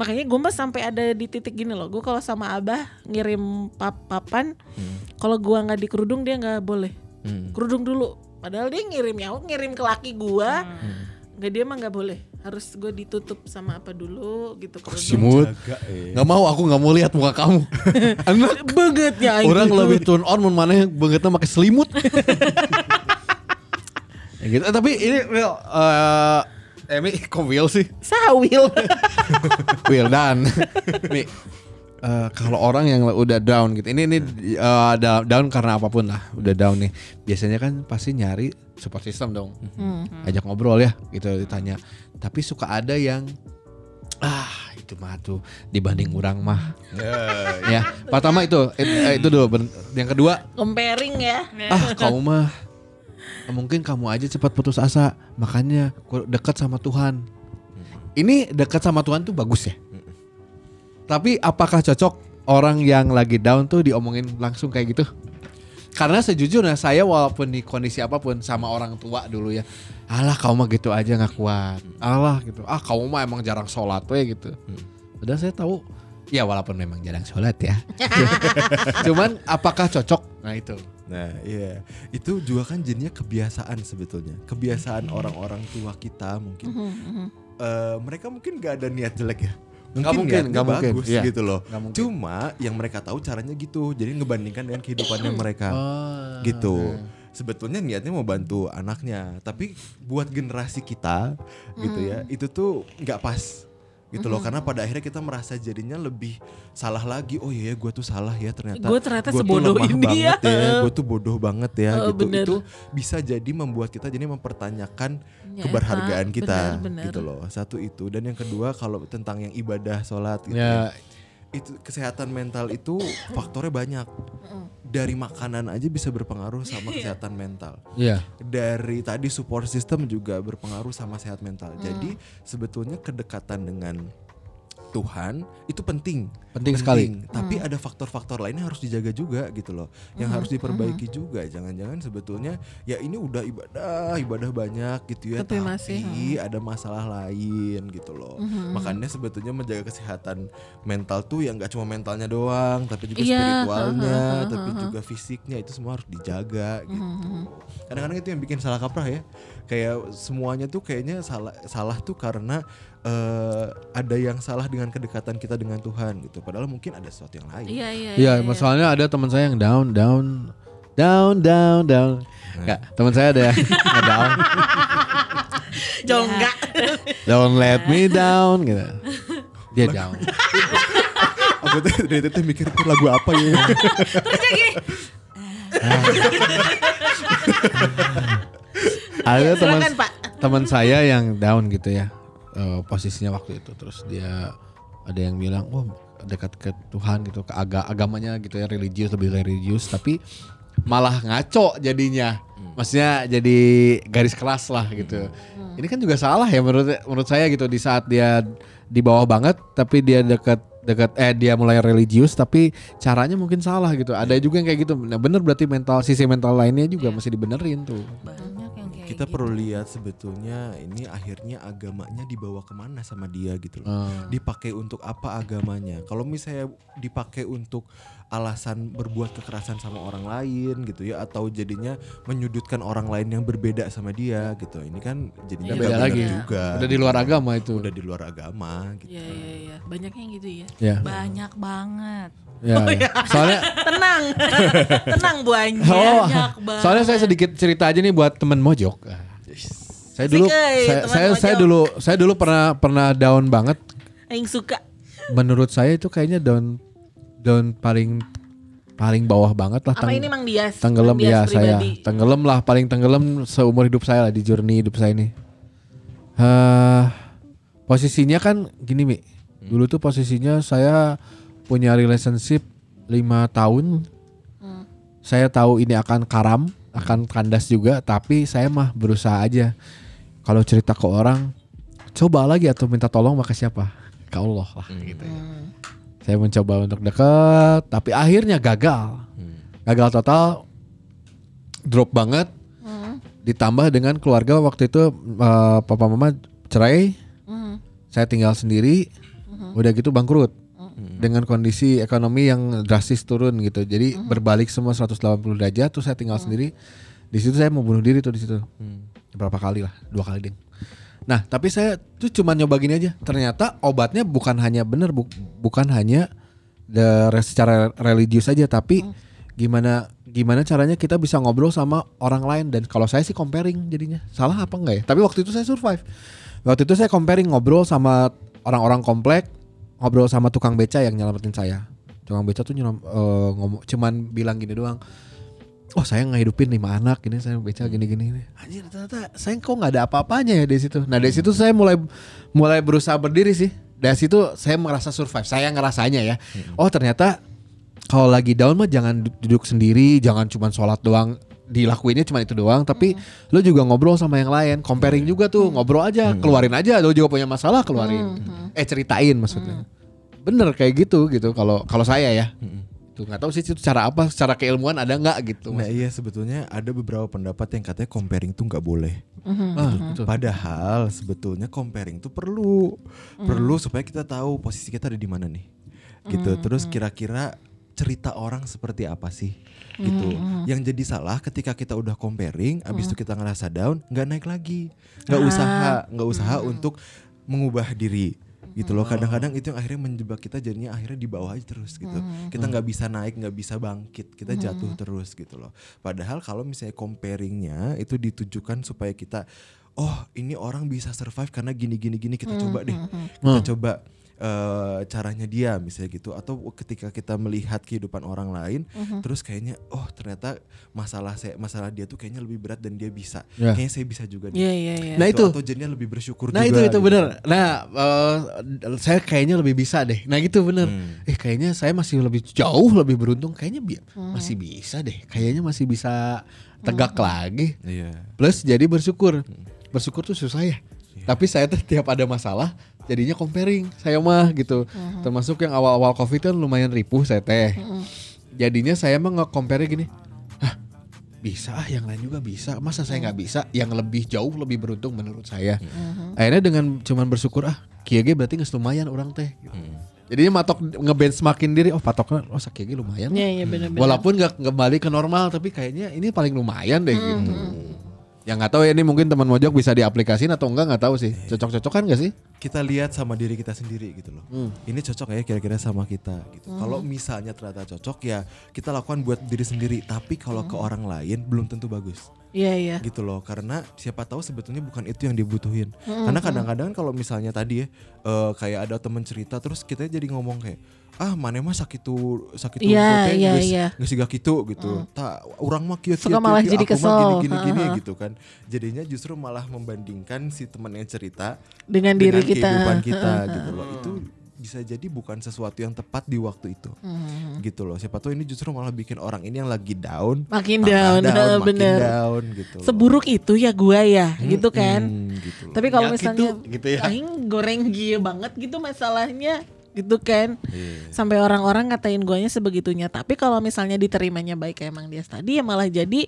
Makanya gue mas sampai ada di titik gini loh, gue kalau sama abah ngirim papan, kalau gue nggak di kerudung dia nggak boleh. Kerudung dulu. Padahal dia ngirim ke laki gue, nggak, dia mah nggak boleh. Harus gue ditutup sama apa dulu gitu. Simut, aku nggak mau lihat muka kamu. Enak banget ya. Orang lebih turn on mana bangetnya pakai selimut. Ya gitu. Tapi ini real. Emi kok Will sih? Sawil. Will dan. Nih kalau orang yang udah down gitu, ini down karena apapun lah, udah down nih. Biasanya kan pasti nyari support system dong, ajak ngobrol ya gitu, ditanya. Tapi suka ada yang itu mah tuh dibanding urang mah. Ya, pertama itu dulu. Yang kedua, comparing ya. Kamu mah mungkin kamu aja cepat putus asa, makanya dekat sama Tuhan. Ini dekat sama Tuhan tuh bagus ya. Tapi apakah cocok orang yang lagi down tuh diomongin langsung kayak gitu? Karena sejujurnya saya walaupun di kondisi apapun sama orang tua dulu ya, alah kamu mah gitu aja gak kuat, alah gitu, kamu mah emang jarang sholat we gitu. Padahal saya tahu ya walaupun memang jarang sholat ya. Cuman apakah cocok? Nah itu. Nah iya, itu juga kan jadinya kebiasaan sebetulnya. Kebiasaan orang-orang tua kita mungkin. Mereka mungkin gak ada niat jelek ya. Mungkin bagus gitu loh. Cuma yang mereka tahu caranya gitu. Jadi ngebandingkan dengan kehidupannya mereka. Gitu. Sebetulnya niatnya mau bantu anaknya, tapi buat generasi kita gitu ya, itu tuh gak pas gitu loh. Karena pada akhirnya kita merasa jadinya lebih salah lagi. Oh iya gue tuh salah ya, ternyata sebodoh ini ya, gue tuh bodoh banget ya gitu. Bener. Itu bisa jadi membuat kita jadi mempertanyakan keberhargaan kita. Bener. Gitu loh, satu itu. Dan yang kedua kalau tentang yang ibadah, sholat gitu ya. Itu kesehatan mental itu faktornya banyak. Dari makanan aja bisa berpengaruh sama kesehatan mental. Dari tadi support system juga berpengaruh sama sehat mental. Jadi sebetulnya kedekatan dengan Tuhan itu penting sekali. Tapi ada faktor-faktor lainnya harus dijaga juga gitu loh, yang harus diperbaiki juga. Jangan-jangan sebetulnya ya ini udah ibadah banyak gitu ya, tapi ada masalah lain gitu loh. Makanya sebetulnya menjaga kesehatan mental tuh yang nggak cuma mentalnya doang, tapi juga spiritualnya, tapi juga fisiknya, itu semua harus dijaga gitu. Kadang-kadang itu yang bikin salah kaprah ya, kayak semuanya tuh kayaknya salah tuh karena ada yang salah dengan kedekatan kita dengan Tuhan gitu. Padahal mungkin ada sesuatu yang lain. Iya. Masalahnya ada teman saya yang down. Enggak, teman saya ada yang down. Jangan enggak. Don't let me down gitu. Dia down. Aku tuh mikir lagu apa ya. Terus lagi. Ada teman saya yang down gitu ya. Posisinya waktu itu, terus dia ada yang bilang dekat ke Tuhan gitu, ke agamanya gitu ya, lebih religius, tapi malah ngaco jadinya, maksudnya jadi garis keras lah gitu. Ini kan juga salah ya menurut saya gitu, di saat dia di bawah banget tapi dia dia mulai religius tapi caranya mungkin salah gitu. Ada juga yang kayak gitu. Nah bener, berarti sisi mental lainnya juga mesti dibenerin tuh. Banyak yang kayak kita gitu. Perlu lihat sebetulnya ini akhirnya agamanya dibawa kemana sama dia gitu loh. Dipakai untuk apa agamanya. Kalau misalnya dipakai untuk alasan berbuat kekerasan sama orang lain gitu ya, atau jadinya menyudutkan orang lain yang berbeda sama dia gitu, ini kan jadinya beda lagi juga. Udah di luar agama itu. Udah di luar agama gitu. Iya iya iya, banyaknya yang gitu ya. Ya. Banyak banget. Ya, oh ya. Soalnya tenang, tenang Bu Anjir. Oh, soalnya saya sedikit cerita aja nih buat teman mojok. Saya dulu, saya dulu pernah down banget. Yang suka. Menurut saya itu kayaknya down paling bawah banget lah. Apa ini Mang Dias? Tenggelam ya saya. Tenggelam lah, paling tenggelam seumur hidup saya lah di journey hidup saya ini. Posisinya kan gini Mi. Dulu tuh posisinya saya punya relationship 5 tahun, saya tahu ini akan karam, akan kandas juga, tapi saya mah berusaha aja. Kalau cerita ke orang, coba lagi atau minta tolong sama siapa? Ke Allah lah gitu ya. Saya mencoba untuk dekat, tapi akhirnya gagal, gagal total, drop banget. Ditambah dengan keluarga waktu itu papa mama cerai, saya tinggal sendiri, udah gitu bangkrut. Dengan kondisi ekonomi yang drastis turun gitu, jadi berbalik semua 180 derajat. Terus saya tinggal sendiri. Di situ saya mau bunuh diri tuh di situ, berapa kali lah, 2 kali deh. Nah tapi saya tuh cuma nyoba gini aja. Ternyata obatnya bukan hanya secara religius aja, tapi gimana caranya kita bisa ngobrol sama orang lain. Dan kalau saya sih comparing jadinya, salah apa enggak ya? Tapi waktu itu saya survive. Waktu itu saya comparing, ngobrol sama orang-orang komplek. Ngobrol sama tukang beca yang nyelamatin saya. Tukang beca tuh cuman bilang gini doang, oh saya ngehidupin 5 anak gini, saya beca gini. Anjir, ternyata saya kok gak ada apa-apanya ya dari situ. Nah dari situ saya mulai berusaha berdiri sih. Dari situ saya merasa survive, saya ngerasanya ya. Oh ternyata kalau lagi down mah jangan duduk sendiri, jangan cuman sholat doang. Dilakuinnya cuma itu doang, tapi lo juga ngobrol sama yang lain, comparing juga tuh, ngobrol aja, keluarin aja, lo juga punya masalah keluarin, ceritain maksudnya, bener kayak gitu kalau saya ya, tuh nggak tahu sih itu cara apa, secara keilmuan ada nggak gitu? Nah iya sebetulnya ada beberapa pendapat yang katanya comparing tuh nggak boleh, padahal sebetulnya comparing tuh perlu supaya kita tahu posisi kita ada di mana nih, gitu, terus kira-kira cerita orang seperti apa sih gitu. Yang jadi salah ketika kita udah comparing, abis itu kita ngerasa down, nggak naik lagi, nggak usaha untuk mengubah diri gitu loh. Kadang-kadang itu yang akhirnya menjebak kita, jadinya akhirnya di bawah aja terus gitu. Kita nggak bisa naik, nggak bisa bangkit, kita jatuh terus gitu loh. Padahal kalau misalnya comparingnya itu ditujukan supaya kita, oh ini orang bisa survive karena gini, kita coba deh, kita coba caranya dia misalnya gitu. Atau ketika kita melihat kehidupan orang lain, terus kayaknya oh ternyata masalah dia tuh kayaknya lebih berat dan dia bisa, kayaknya saya bisa juga nih. Yeah. Nah itu atau jadinya lebih bersyukur juga. Nah itu gitu. Bener. Nah saya kayaknya lebih bisa deh. Nah gitu bener. Kayaknya saya masih lebih jauh lebih beruntung. Kayaknya masih bisa deh. Kayaknya masih bisa tegak lagi. Plus jadi bersyukur. Bersyukur tuh susah ya. Tapi saya tuh tiap ada masalah jadinya comparing saya mah gitu. Termasuk yang awal-awal covid kan lumayan ripuh saya teh. Jadinya saya mah nge-compare gini, bisa yang lain juga bisa, masa saya gak bisa, yang lebih jauh lebih beruntung menurut saya. Akhirnya dengan cuman bersyukur, kieu ge berarti geus lumayan orang teh gitu. Jadinya matok ngebenchmarkin diri, patoknya kieu ge lumayan. Walaupun gak kembali ke normal, tapi kayaknya ini paling lumayan deh gitu. Ya nggak tahu ya, ini mungkin teman mojok bisa diaplikasiin atau nggak tahu sih. Cocok-cocokan nggak sih? Kita lihat sama diri kita sendiri gitu loh. Ini cocok ya kira-kira sama kita gitu. Kalau misalnya ternyata cocok ya kita lakukan buat diri sendiri. Tapi kalau ke orang lain belum tentu bagus. Iya. Gitu loh, karena siapa tahu sebetulnya bukan itu yang dibutuhin. Karena kadang-kadang kalau misalnya tadi ya kayak ada teman cerita terus kita jadi ngomong kayak, mana mah sakit tuh geus siga kitu gitu. Urang mah kieu kieu, malah jadi kesel gini gitu kan. Jadinya justru malah membandingkan si temannya cerita dengan diri kita, kehidupan kita gitu loh. Itu bisa jadi bukan sesuatu yang tepat di waktu itu. Gitu loh. Siapa tahu ini justru malah bikin orang ini yang lagi down makin down gitu. Seburuk itu ya gua ya, gitu kan. Gitu. Tapi kalau misalnya gitu ya. Goreng gie banget gitu masalahnya. gitu kan. Sampai orang-orang ngatain guanya sebegitunya. Tapi kalau misalnya diterimanya baik kayak Mang Dias tadi, ya malah jadi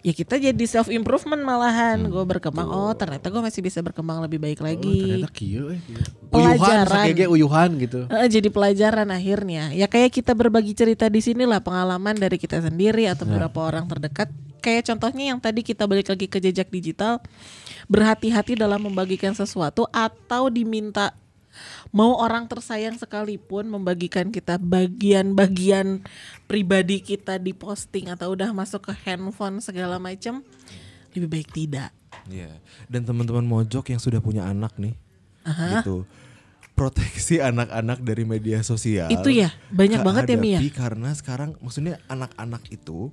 ya kita jadi self improvement malahan. Gue berkembang, oh ternyata gue masih bisa berkembang lebih baik lagi. Ternyata pelajaran, uyuhan gitu. Jadi pelajaran akhirnya. Ya kayak kita berbagi cerita di sinilah, pengalaman dari kita sendiri atau beberapa orang terdekat. Kayak contohnya yang tadi kita balik lagi ke jejak digital, berhati-hati dalam membagikan sesuatu atau diminta. Mau orang tersayang sekalipun membagikan kita bagian-bagian pribadi kita di posting atau udah masuk ke handphone segala macam, lebih baik tidak. Iya. Dan teman-teman mojok yang sudah punya anak nih, gitu, proteksi anak-anak dari media sosial. Itu ya banyak banget ya Mia. Karena sekarang maksudnya anak-anak itu,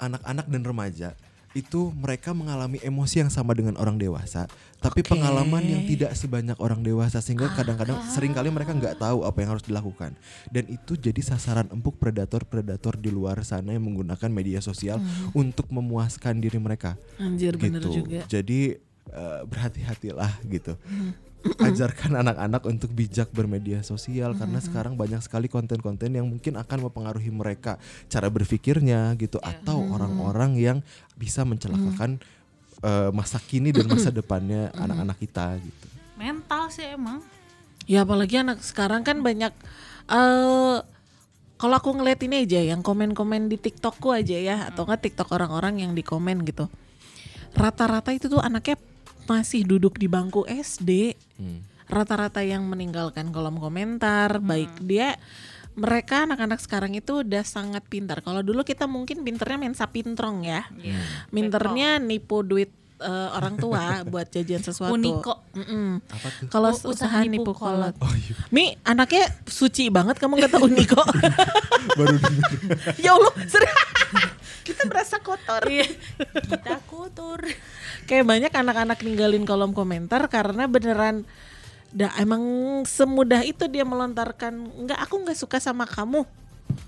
anak-anak dan remaja itu mereka mengalami emosi yang sama dengan orang dewasa, tapi pengalaman yang tidak sebanyak orang dewasa, sehingga kadang-kadang seringkali mereka nggak tahu apa yang harus dilakukan, dan itu jadi sasaran empuk predator-predator di luar sana yang menggunakan media sosial untuk memuaskan diri mereka. Anjir, gitu. Bener juga. Jadi berhati-hatilah gitu. Ajarkan anak-anak untuk bijak bermedia sosial, karena sekarang banyak sekali konten-konten yang mungkin akan mempengaruhi mereka cara berpikirnya gitu, atau orang-orang yang bisa mencelakakan masa kini dan masa depannya anak-anak kita gitu. Mental sih emang. Ya apalagi anak sekarang kan banyak kalau aku ngeliat ini aja yang komen-komen di TikTokku aja ya, atau enggak TikTok orang-orang yang di komen gitu. Rata-rata itu tuh anaknya masih duduk di bangku SD, rata-rata yang meninggalkan kolom komentar, baik dia, mereka anak-anak sekarang itu udah sangat pintar. Kalau dulu kita mungkin pinternya main sapintrong ya, pinternya nipu duit orang tua buat jajan sesuatu. Uniko. Kalau usaha nipu kolot. Oh, iya. Mi anaknya suci banget, kamu nggak tahu Uniko. Baru dengar. Ya Allah, kita berasa kotor. Kita kotor. Kayak banyak anak-anak ninggalin kolom komentar karena beneran emang semudah itu dia melontarkan, aku nggak suka sama kamu.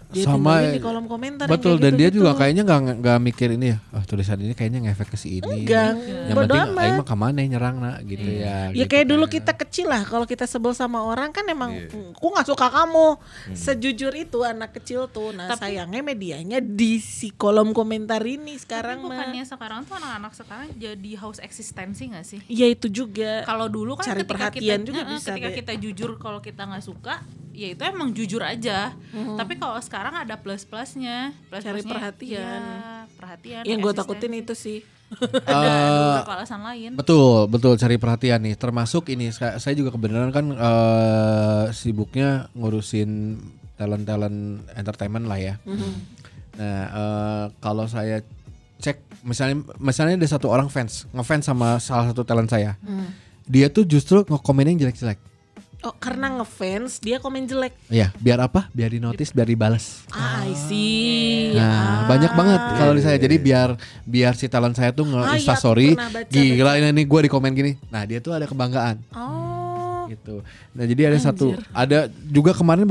Dia sama di kolom komentar. Betul, dan gitu, dia juga kayaknya nggak mikir ini ya. Oh, tulisan ini kayaknya ngefek ke si ini. Enggak. Yang penting aing mah kemana nyerang nak gitu ya. Ya gitu kayak dulu kita kecil lah, kalau kita sebel sama orang kan emang aku nggak suka kamu. Sejujur itu anak kecil tuh. Nah, tapi sayangnya medianya di si kolom komentar ini sekarang. Tapi bukannya sekarang tuh anak-anak sekarang jadi haus eksistensi nggak sih? Ya itu juga. Kalau dulu kan cari perhatian juga bisa. Ketika kita jujur kalau kita nggak suka, ya itu emang jujur aja. Tapi kalau sekarang ada plus-plusnya, cari perhatian. Ya, perhatian. Yang gue takutin itu sih. Ada beberapa alasan lain. Betul, betul, cari perhatian nih. Termasuk ini saya juga kebenaran kan sibuknya ngurusin talent entertainment lah ya. Nah, kalau saya cek misalnya ada satu orang ngefans sama salah satu talent saya. Dia tuh justru ngekomenin jelek-jelek. Oh, karena ngefans dia komen jelek. Iya, biar apa? Biar di notice, biar dibales. I see. Nah, banyak banget kalau di saya. Jadi biar si talent saya tuh nge-instastory, gila ini gue di komen gini. Nah, dia tuh ada kebanggaan. Gitu. Nah, jadi ada satu, ada juga kemarin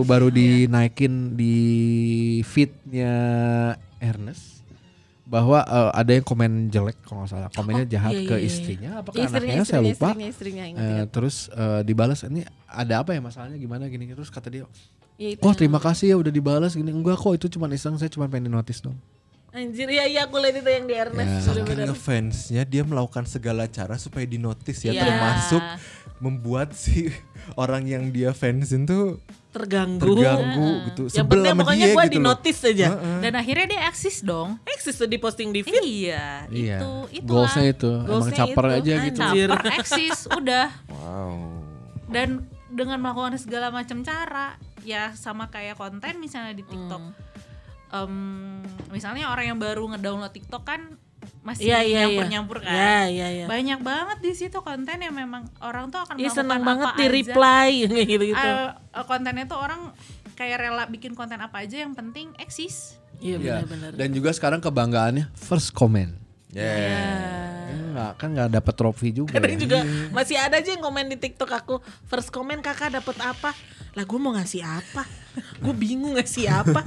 baru dinaikin di feed-nya Ernest bahwa ada yang komen jelek kalau nggak salah, komennya jahat ke istrinya apa ke anaknya, saya lupa. Istrinya, terus dibalas, ini ada apa ya masalahnya gimana gini, terus kata dia terima kasih ya udah dibalas gini, enggak kok itu cuma iseng, saya cuma pengen notice dong. Anjir, iya aku lihat itu yang di Ernest. Saking ngefansnya dia melakukan segala cara supaya di notice ya, termasuk membuat si orang yang dia fansin tuh terganggu gitu. Yang penting pokoknya gue gitu di notice aja. Dan akhirnya dia eksis dong. Eksis tuh di posting di feed. Iya. Itu goalsnya itu. Emang caper itu aja gitu. Caper eksis udah. Wow. Dan dengan melakukan segala macam cara, ya sama kayak konten misalnya di TikTok. Misalnya orang yang baru ngedownload TikTok kan masih nyampur-nyampur kan. Banyak banget di situ konten yang memang orang tuh akan melakukan senang banget di reply gitu-gitu. Kontennya tuh orang kayak rela bikin konten apa aja yang penting eksis. Iya benar-benar. Dan juga sekarang kebanggaannya first comment. Kan nggak dapet trofi juga. Kadang juga masih ada aja yang komen di TikTok aku first comment kakak dapet apa? Lah gue mau ngasih apa? Gue bingung ngasih apa.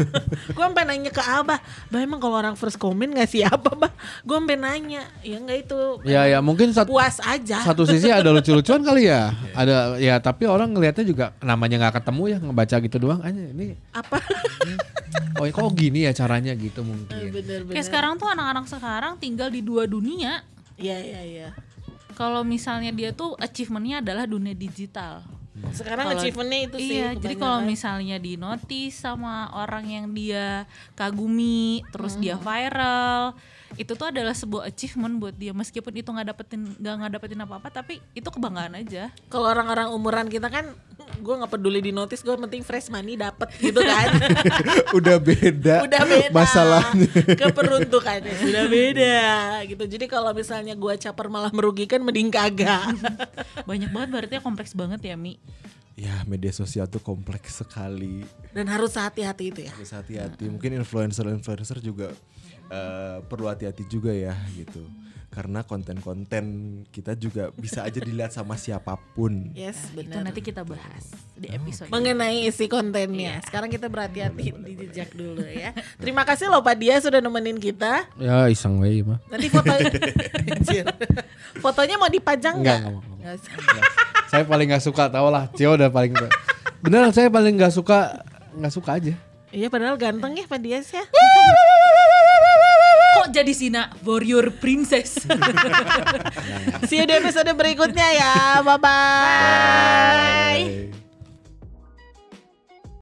Gue sampai nanya ke Abah, Bah emang kalau orang first comment ngasih apa Bah? Gue sampai nanya, ya enggak itu. Ya ya mungkin puas aja. Satu sisi ada lucu-lucuan kali ya. Ada ya tapi orang ngelihatnya juga namanya nggak ketemu ya ngebaca gitu doang aja ini. Apa? Oh kok gini ya caranya gitu mungkin. Bener-bener. Kayak sekarang tuh anak-anak sekarang tinggal di dua dunia. Iya iya iya. Kalau misalnya dia tuh achievementnya adalah dunia digital. Sekarang kalo, achievementnya itu sih. Iya, jadi kalau misalnya di notice sama orang yang dia kagumi, terus dia viral, itu tuh adalah sebuah achievement buat dia. Meskipun itu nggak dapetin apa-apa, tapi itu kebanggaan aja. Kalau orang-orang umuran kita kan, gue nggak peduli di notice, gue penting fresh money dapet gitu kan. Udah beda masalahnya. Keperuntukannya sudah beda gitu. Jadi kalau misalnya gue caper malah merugikan, mending kagak. Banyak banget berarti ya, kompleks banget ya Mi. Ya media sosial tuh kompleks sekali. Dan harus hati-hati itu ya. Harus hati-hati. Mungkin influencer-influencer juga perlu hati-hati juga ya gitu. Karena konten-konten kita juga bisa aja dilihat sama siapapun. Yes benar. Itu nanti kita bahas di episode mengenai isi kontennya. Sekarang kita berhati-hati di jejak dulu ya. Terima kasih loh Pak Dia sudah nemenin kita. Ya iseng wei mah. Nanti fotonya mau dipajang nggak? Enggak. Saya paling nggak suka, tau lah Cio udah paling beneran saya paling nggak suka aja. Iya padahal ganteng ya Pak Dias ya. Kok jadi Sina warrior princess. See you di episode berikutnya ya, bye bye.